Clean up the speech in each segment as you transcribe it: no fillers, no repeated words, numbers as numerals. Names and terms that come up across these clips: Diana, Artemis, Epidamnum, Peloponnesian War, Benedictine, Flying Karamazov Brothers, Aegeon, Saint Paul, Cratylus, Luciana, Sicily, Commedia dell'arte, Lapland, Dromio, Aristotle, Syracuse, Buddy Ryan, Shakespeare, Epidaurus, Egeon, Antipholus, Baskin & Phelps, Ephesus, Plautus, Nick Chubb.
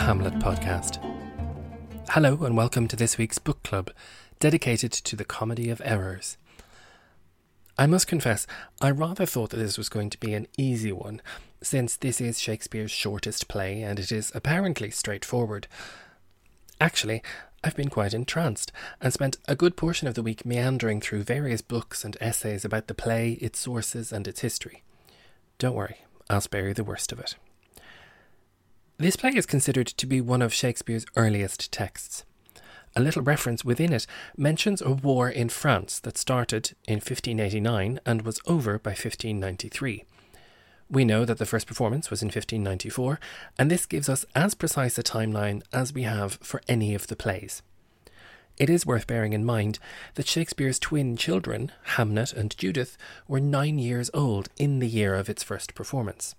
Hamlet Podcast. Hello and welcome to this week's book club, dedicated to The Comedy of Errors. I must confess, I rather thought that this was going to be an easy one, since this is Shakespeare's shortest play and it is apparently straightforward. Actually, I've been quite entranced, and spent a good portion of the week meandering through various books and essays about the play, its sources and its history. Don't worry, I'll spare you the worst of it. This play is considered to be one of Shakespeare's earliest texts. A little reference within it mentions a war in France that started in 1589 and was over by 1593. We know that the first performance was in 1594, and this gives us as precise a timeline as we have for any of the plays. It is worth bearing in mind that Shakespeare's twin children, Hamnet and Judith, were 9 years old in the year of its first performance.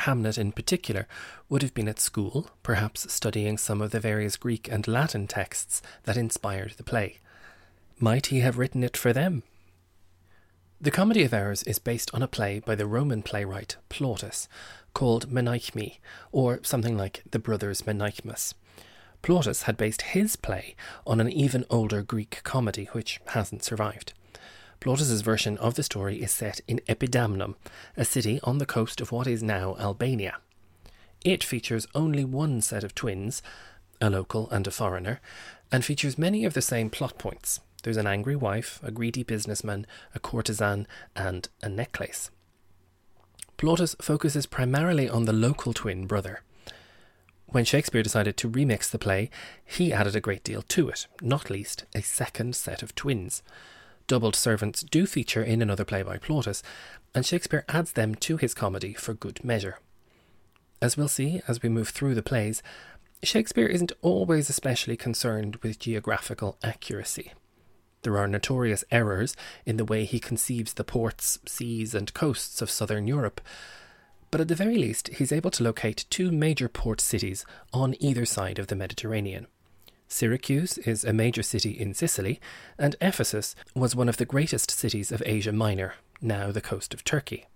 Hamnet in particular would have been at school, perhaps studying some of the various Greek and Latin texts that inspired the play. Might he have written it for them? The Comedy of Errors is based on a play by the Roman playwright Plautus, called Menaechmi, or something like The Brothers Menaechmus. Plautus had based his play on an even older Greek comedy, which hasn't survived. Plautus's version of the story is set in Epidamnum, a city on the coast of what is now Albania. It features only one set of twins, a local and a foreigner, and features many of the same plot points. There's an angry wife, a greedy businessman, a courtesan, and a necklace. Plautus focuses primarily on the local twin brother. When Shakespeare decided to remix the play, he added a great deal to it, not least a second set of twins. Doubled servants do feature in another play by Plautus, and Shakespeare adds them to his comedy for good measure. As we'll see as we move through the plays, Shakespeare isn't always especially concerned with geographical accuracy. There are notorious errors in the way he conceives the ports, seas and coasts of southern Europe, but at the very least he's able to locate two major port cities on either side of the Mediterranean. Syracuse is a major city in Sicily, and Ephesus was one of the greatest cities of Asia Minor, now the coast of Turkey.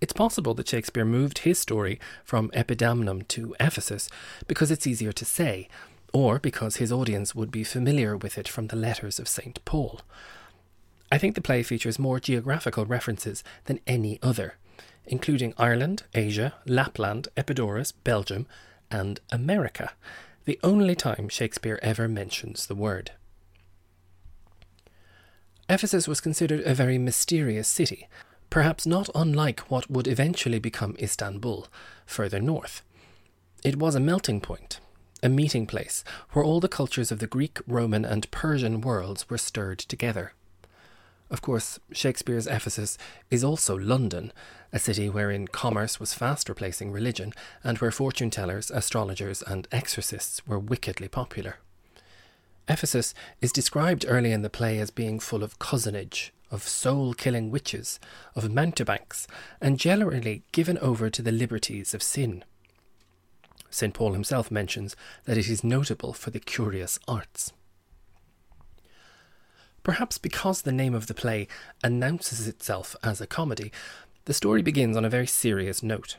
It's possible that Shakespeare moved his story from Epidamnum to Ephesus because it's easier to say, or because his audience would be familiar with it from the letters of Saint Paul. I think the play features more geographical references than any other, including Ireland, Asia, Lapland, Epidaurus, Belgium, and America, the only time Shakespeare ever mentions the word. Ephesus was considered a very mysterious city, perhaps not unlike what would eventually become Istanbul, further north. It was a melting point, a meeting place where all the cultures of the Greek, Roman, and Persian worlds were stirred together. Of course, Shakespeare's Ephesus is also London, a city wherein commerce was fast replacing religion, and where fortune-tellers, astrologers and exorcists were wickedly popular. Ephesus is described early in the play as being full of cousinage, of soul-killing witches, of mountebanks, and generally given over to the liberties of sin. St. Paul himself mentions that it is notable for the curious arts. Perhaps because the name of the play announces itself as a comedy, the story begins on a very serious note.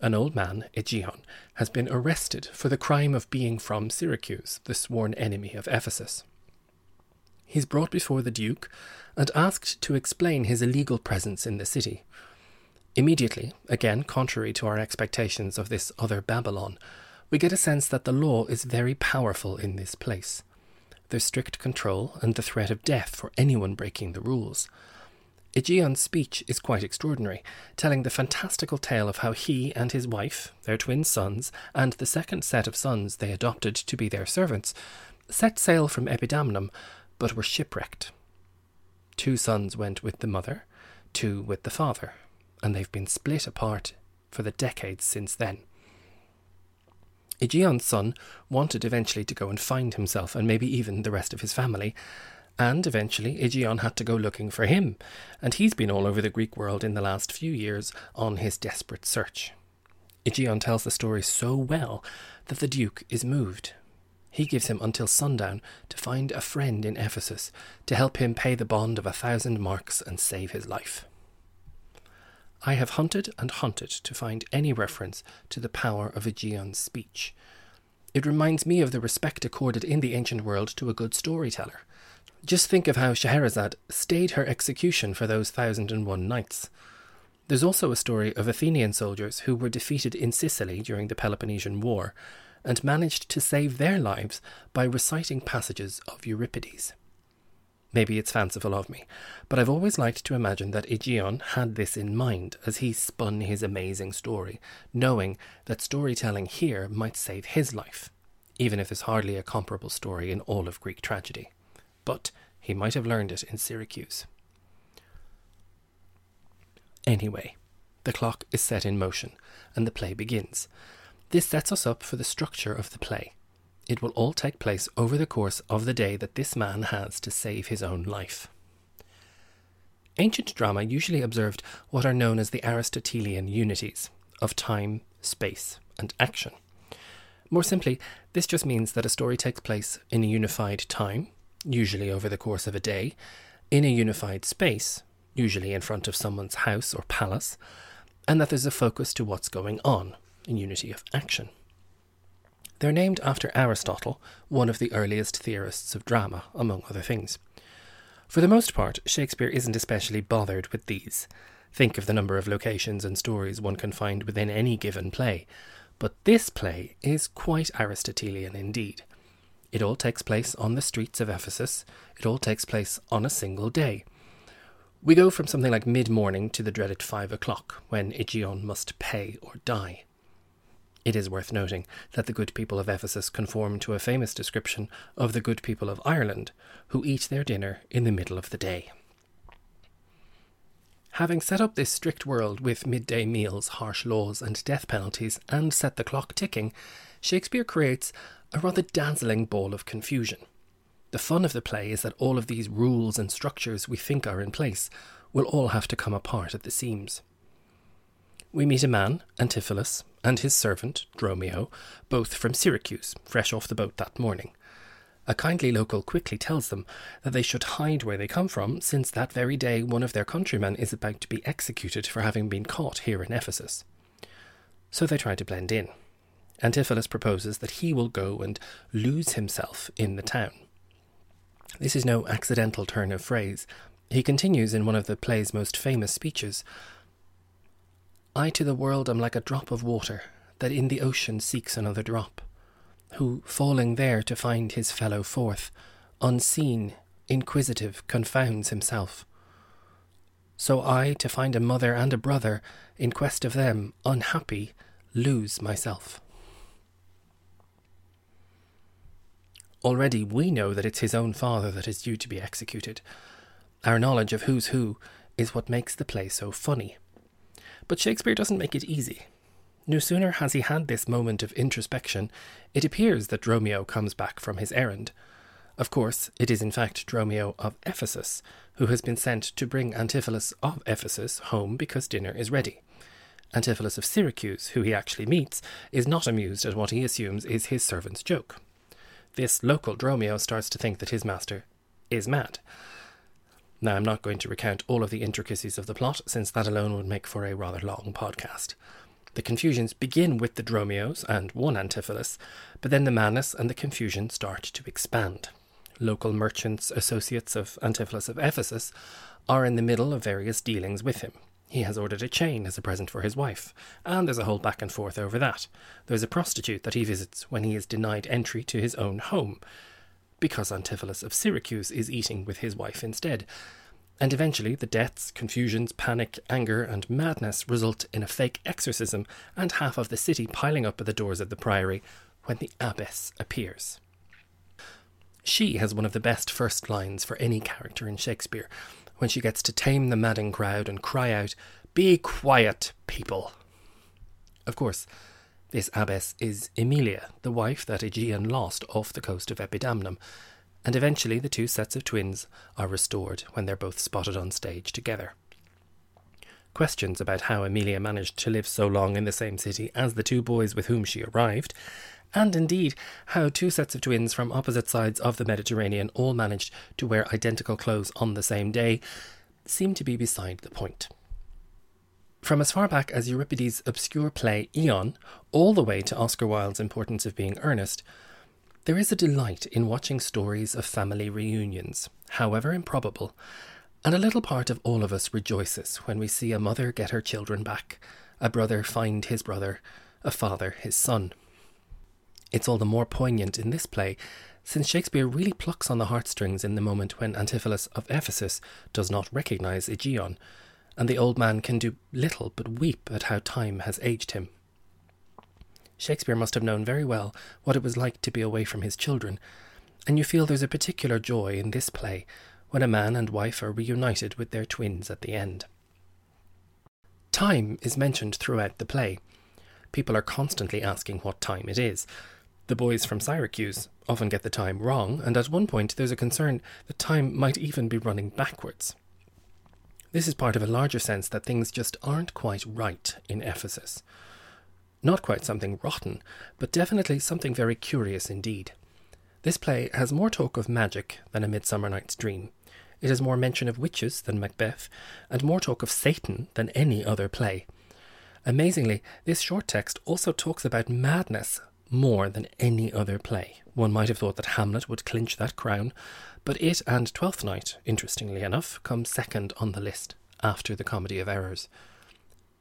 An old man, Egeon, has been arrested for the crime of being from Syracuse, the sworn enemy of Ephesus. He's brought before the Duke and asked to explain his illegal presence in the city. Immediately, again contrary to our expectations of this other Babylon, we get a sense that the law is very powerful in this place. There's strict control and the threat of death for anyone breaking the rules. Egeon's speech is quite extraordinary, telling the fantastical tale of how he and his wife, their twin sons, and the second set of sons they adopted to be their servants, set sail from Epidamnum, but were shipwrecked. 2 sons went with the mother, 2 with the father, and they've been split apart for the decades since then. Aegeon's son wanted eventually to go and find himself and maybe even the rest of his family, and eventually Aegeon had to go looking for him, and he's been all over the Greek world in the last few years on his desperate search. Aegeon tells the story so well that the Duke is moved. He gives him until sundown to find a friend in Ephesus to help him pay the bond of 1,000 marks and save his life. I have hunted and hunted to find any reference to the power of Aegeon's speech. It reminds me of the respect accorded in the ancient world to a good storyteller. Just think of how Scheherazade stayed her execution for those 1,001 nights. There's also a story of Athenian soldiers who were defeated in Sicily during the Peloponnesian War and managed to save their lives by reciting passages of Euripides. Maybe it's fanciful of me, but I've always liked to imagine that Aegeon had this in mind as he spun his amazing story, knowing that storytelling here might save his life, even if there's hardly a comparable story in all of Greek tragedy. But he might have learned it in Syracuse. Anyway, the clock is set in motion, and the play begins. This sets us up for the structure of the play. It will all take place over the course of the day that this man has to save his own life. Ancient drama usually observed what are known as the Aristotelian unities of time, space, and action. More simply, this just means that a story takes place in a unified time, usually over the course of a day, in a unified space, usually in front of someone's house or palace, and that there's a focus to what's going on, in unity of action. They're named after Aristotle, one of the earliest theorists of drama, among other things. For the most part, Shakespeare isn't especially bothered with these. Think of the number of locations and stories one can find within any given play. But this play is quite Aristotelian indeed. It all takes place on the streets of Ephesus. It all takes place on a single day. We go from something like mid-morning to the dreaded 5 o'clock, when Aegeon must pay or die. It is worth noting that the good people of Ephesus conform to a famous description of the good people of Ireland, who eat their dinner in the middle of the day. Having set up this strict world with midday meals, harsh laws and death penalties, and set the clock ticking, Shakespeare creates a rather dazzling ball of confusion. The fun of the play is that all of these rules and structures we think are in place will all have to come apart at the seams. We meet a man, Antipholus, and his servant, Dromio, both from Syracuse, fresh off the boat that morning. A kindly local quickly tells them that they should hide where they come from, since that very day one of their countrymen is about to be executed for having been caught here in Ephesus. So they try to blend in. Antipholus proposes that he will go and lose himself in the town. This is no accidental turn of phrase. He continues in one of the play's most famous speeches, "I to the world am like a drop of water, that in the ocean seeks another drop, who, falling there to find his fellow forth, unseen, inquisitive, confounds himself. So I, to find a mother and a brother, in quest of them, unhappy, lose myself." Already we know that it's his own father that is due to be executed. Our knowledge of who's who is what makes the play so funny. But Shakespeare doesn't make it easy. No sooner has he had this moment of introspection, it appears that Dromio comes back from his errand. Of course, it is in fact Dromio of Ephesus, who has been sent to bring Antipholus of Ephesus home because dinner is ready. Antipholus of Syracuse, who he actually meets, is not amused at what he assumes is his servant's joke. This local Dromio starts to think that his master is mad. Now, I'm not going to recount all of the intricacies of the plot, since that alone would make for a rather long podcast. The confusions begin with the Dromios and one Antipholus, but then the madness and the confusion start to expand. Local merchants, associates of Antipholus of Ephesus, are in the middle of various dealings with him. He has ordered a chain as a present for his wife, and there's a whole back and forth over that. There's a prostitute that he visits when he is denied entry to his own home, because Antipholus of Syracuse is eating with his wife instead. And eventually the deaths, confusions, panic, anger and madness result in a fake exorcism and half of the city piling up at the doors of the priory when the abbess appears. She has one of the best first lines for any character in Shakespeare, when she gets to tame the madding crowd and cry out, "Be quiet, people!" Of course, this abbess is Emilia, the wife that Aegeon lost off the coast of Epidamnum, and eventually the two sets of twins are restored when they're both spotted on stage together. Questions about how Emilia managed to live so long in the same city as the two boys with whom she arrived, and indeed how two sets of twins from opposite sides of the Mediterranean all managed to wear identical clothes on the same day, seem to be beside the point. From as far back as Euripides' obscure play Aeon, all the way to Oscar Wilde's Importance of Being Earnest, there is a delight in watching stories of family reunions, however improbable, and a little part of all of us rejoices when we see a mother get her children back, a brother find his brother, a father his son. It's all the more poignant in this play, since Shakespeare really plucks on the heartstrings in the moment when Antipholus of Ephesus does not recognise Aegeon, and the old man can do little but weep at how time has aged him. Shakespeare must have known very well what it was like to be away from his children, and you feel there's a particular joy in this play when a man and wife are reunited with their twins at the end. Time is mentioned throughout the play. People are constantly asking what time it is. The boys from Syracuse often get the time wrong, and at one point there's a concern that time might even be running backwards. This is part of a larger sense that things just aren't quite right in Ephesus. Not quite something rotten, but definitely something very curious indeed. This play has more talk of magic than A Midsummer Night's Dream. It has more mention of witches than Macbeth, and more talk of Satan than any other play. Amazingly, this short text also talks about madness more than any other play. One might have thought that Hamlet would clinch that crown, but it and Twelfth Night, interestingly enough, come second on the list, after The Comedy of Errors.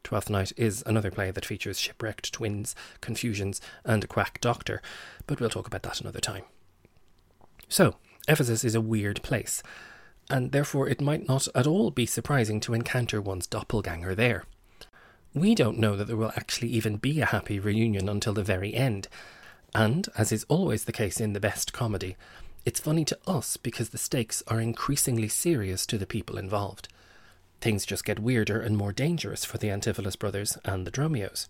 Twelfth Night is another play that features shipwrecked twins, confusions, and a quack doctor, but we'll talk about that another time. So, Ephesus is a weird place, and therefore it might not at all be surprising to encounter one's doppelganger there. We don't know that there will actually even be a happy reunion until the very end, and, as is always the case in the best comedy, it's funny to us because the stakes are increasingly serious to the people involved. Things just get weirder and more dangerous for the Antipholus brothers and the Dromios.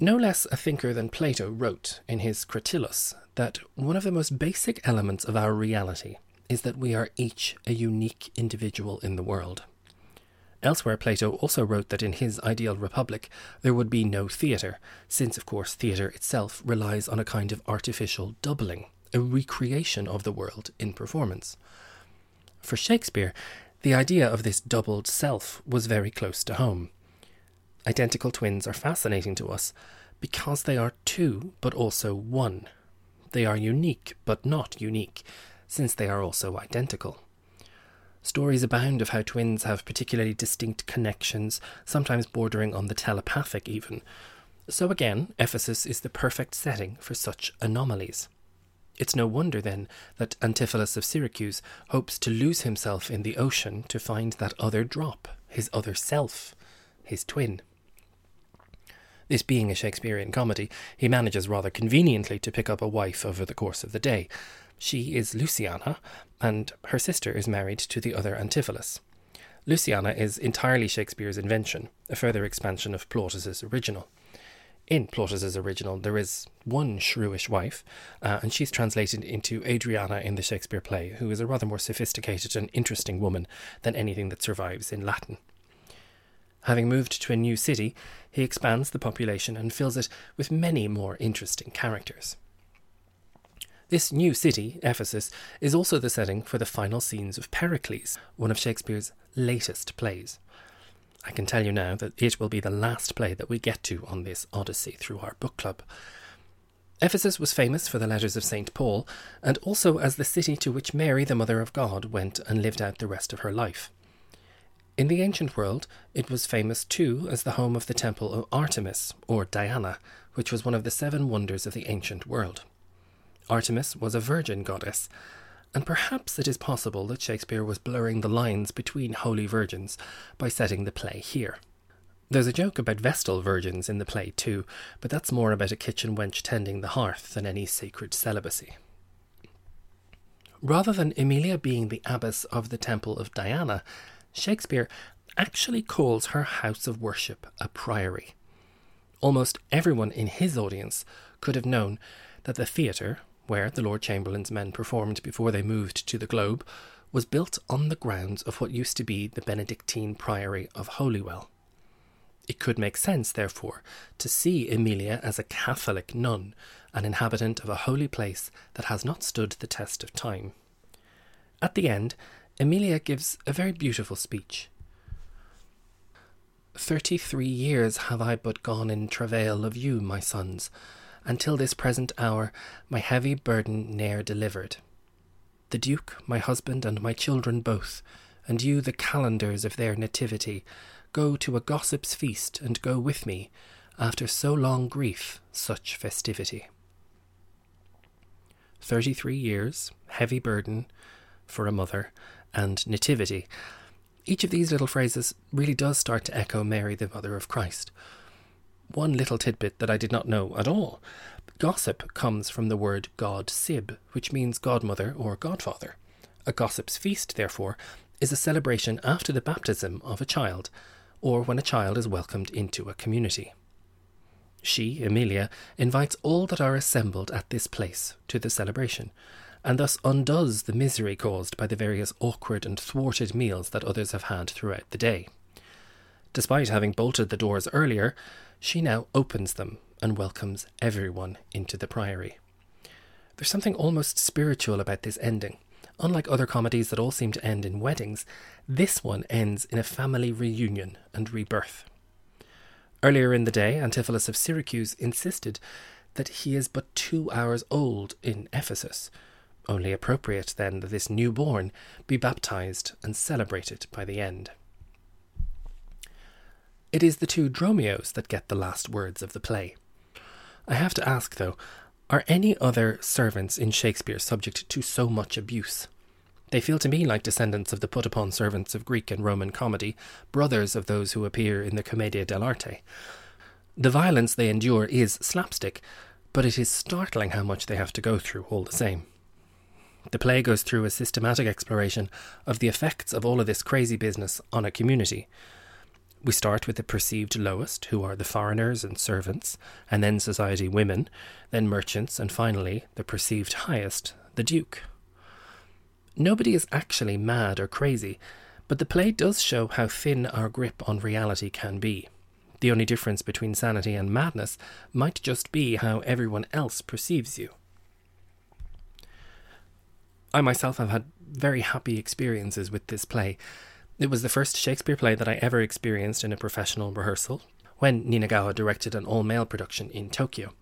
No less a thinker than Plato wrote in his Cratylus that one of the most basic elements of our reality is that we are each a unique individual in the world. Elsewhere, Plato also wrote that in his ideal republic there would be no theatre, since, of course, theatre itself relies on a kind of artificial doubling, a recreation of the world in performance. For Shakespeare, the idea of this doubled self was very close to home. Identical twins are fascinating to us because they are two but also one. They are unique but not unique, since they are also identical. Stories abound of how twins have particularly distinct connections, sometimes bordering on the telepathic even. So again, Ephesus is the perfect setting for such anomalies. It's no wonder, then, that Antipholus of Syracuse hopes to lose himself in the ocean to find that other drop, his other self, his twin. This being a Shakespearean comedy, he manages rather conveniently to pick up a wife over the course of the day. She is Luciana, and her sister is married to the other Antipholus. Luciana is entirely Shakespeare's invention, a further expansion of Plautus's original. In Plautus's original, there is one shrewish wife, and she's translated into Adriana in the Shakespeare play, who is a rather more sophisticated and interesting woman than anything that survives in Latin. Having moved to a new city, he expands the population and fills it with many more interesting characters. This new city, Ephesus, is also the setting for the final scenes of Pericles, one of Shakespeare's latest plays. I can tell you now that it will be the last play that we get to on this odyssey through our book club. Ephesus was famous for the letters of Saint Paul, and also as the city to which Mary, the Mother of God, went and lived out the rest of her life. In the ancient world, it was famous too as the home of the temple of Artemis, or Diana, which was one of the seven wonders of the ancient world. Artemis was a virgin goddess, and perhaps it is possible that Shakespeare was blurring the lines between holy virgins by setting the play here. There's a joke about Vestal virgins in the play too, but that's more about a kitchen wench tending the hearth than any sacred celibacy. Rather than Emilia being the abbess of the temple of Diana, Shakespeare actually calls her house of worship a priory. Almost everyone in his audience could have known that the theatre, where the Lord Chamberlain's men performed before they moved to the Globe, was built on the grounds of what used to be the Benedictine priory of Holywell. It could make sense, therefore, to see Emilia as a Catholic nun, an inhabitant of a holy place that has not stood the test of time. At the end, Emilia gives a very beautiful speech. 33 years have I but gone in travail of you, my sons, until this present hour my heavy burden ne'er delivered. The Duke, my husband, and my children both, and you the calendars of their nativity, go to a gossip's feast, and go with me, after so long grief, such festivity. 33 years, heavy burden, for a mother, and nativity. Each of these little phrases really does start to echo Mary, the mother of Christ. One little tidbit that I did not know at all. Gossip comes from the word god-sib, which means godmother or godfather. A gossip's feast, therefore, is a celebration after the baptism of a child, or when a child is welcomed into a community. She, Emilia, invites all that are assembled at this place to the celebration, and thus undoes the misery caused by the various awkward and thwarted meals that others have had throughout the day. Despite having bolted the doors earlier, she now opens them and welcomes everyone into the priory. There's something almost spiritual about this ending. Unlike other comedies that all seem to end in weddings, this one ends in a family reunion and rebirth. Earlier in the day, Antipholus of Syracuse insisted that he is but 2 hours old in Ephesus, only appropriate, then, that this newborn be baptized and celebrated by the end. It is the two Dromios that get the last words of the play. I have to ask, though, are any other servants in Shakespeare subject to so much abuse? They feel to me like descendants of the put-upon servants of Greek and Roman comedy, brothers of those who appear in the Commedia dell'arte. The violence they endure is slapstick, but it is startling how much they have to go through all the same. The play goes through a systematic exploration of the effects of all of this crazy business on a community. We start with the perceived lowest, who are the foreigners and servants, and then society women, then merchants, and finally, the perceived highest, the Duke. Nobody is actually mad or crazy, but the play does show how thin our grip on reality can be. The only difference between sanity and madness might just be how everyone else perceives you. I myself have had very happy experiences with this play. It was the first Shakespeare play that I ever experienced in a professional rehearsal, when Ninagawa directed an all-male production in Tokyo.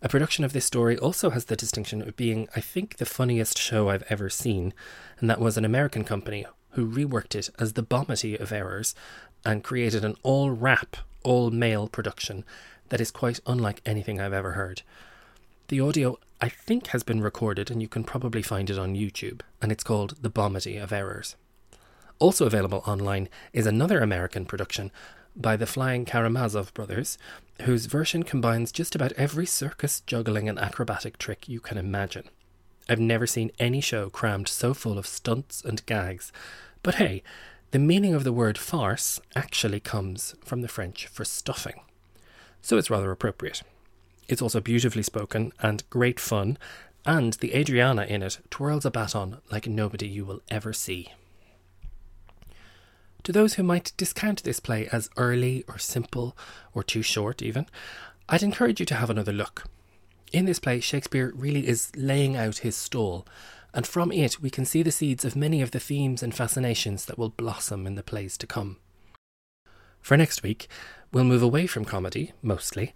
A production of this story also has the distinction of being, I think, the funniest show I've ever seen, and that was an American company who reworked it as The Comedy of Errors and created an all-rap, all-male production that is quite unlike anything I've ever heard. The audio, I think, has been recorded, and you can probably find it on YouTube, and it's called The Comedy of Errors. Also available online is another American production by the Flying Karamazov Brothers, whose version combines just about every circus, juggling and acrobatic trick you can imagine. I've never seen any show crammed so full of stunts and gags, but hey, the meaning of the word farce actually comes from the French for stuffing, so it's rather appropriate. It's also beautifully spoken and great fun, and the Adriana in it twirls a baton like nobody you will ever see. To those who might discount this play as early or simple or too short even, I'd encourage you to have another look. In this play, Shakespeare really is laying out his stall, and from it we can see the seeds of many of the themes and fascinations that will blossom in the plays to come. For next week, we'll move away from comedy, mostly,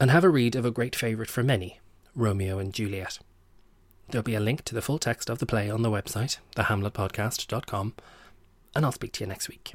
and have a read of a great favourite for many, Romeo and Juliet. There'll be a link to the full text of the play on the website, thehamletpodcast.com, and I'll speak to you next week.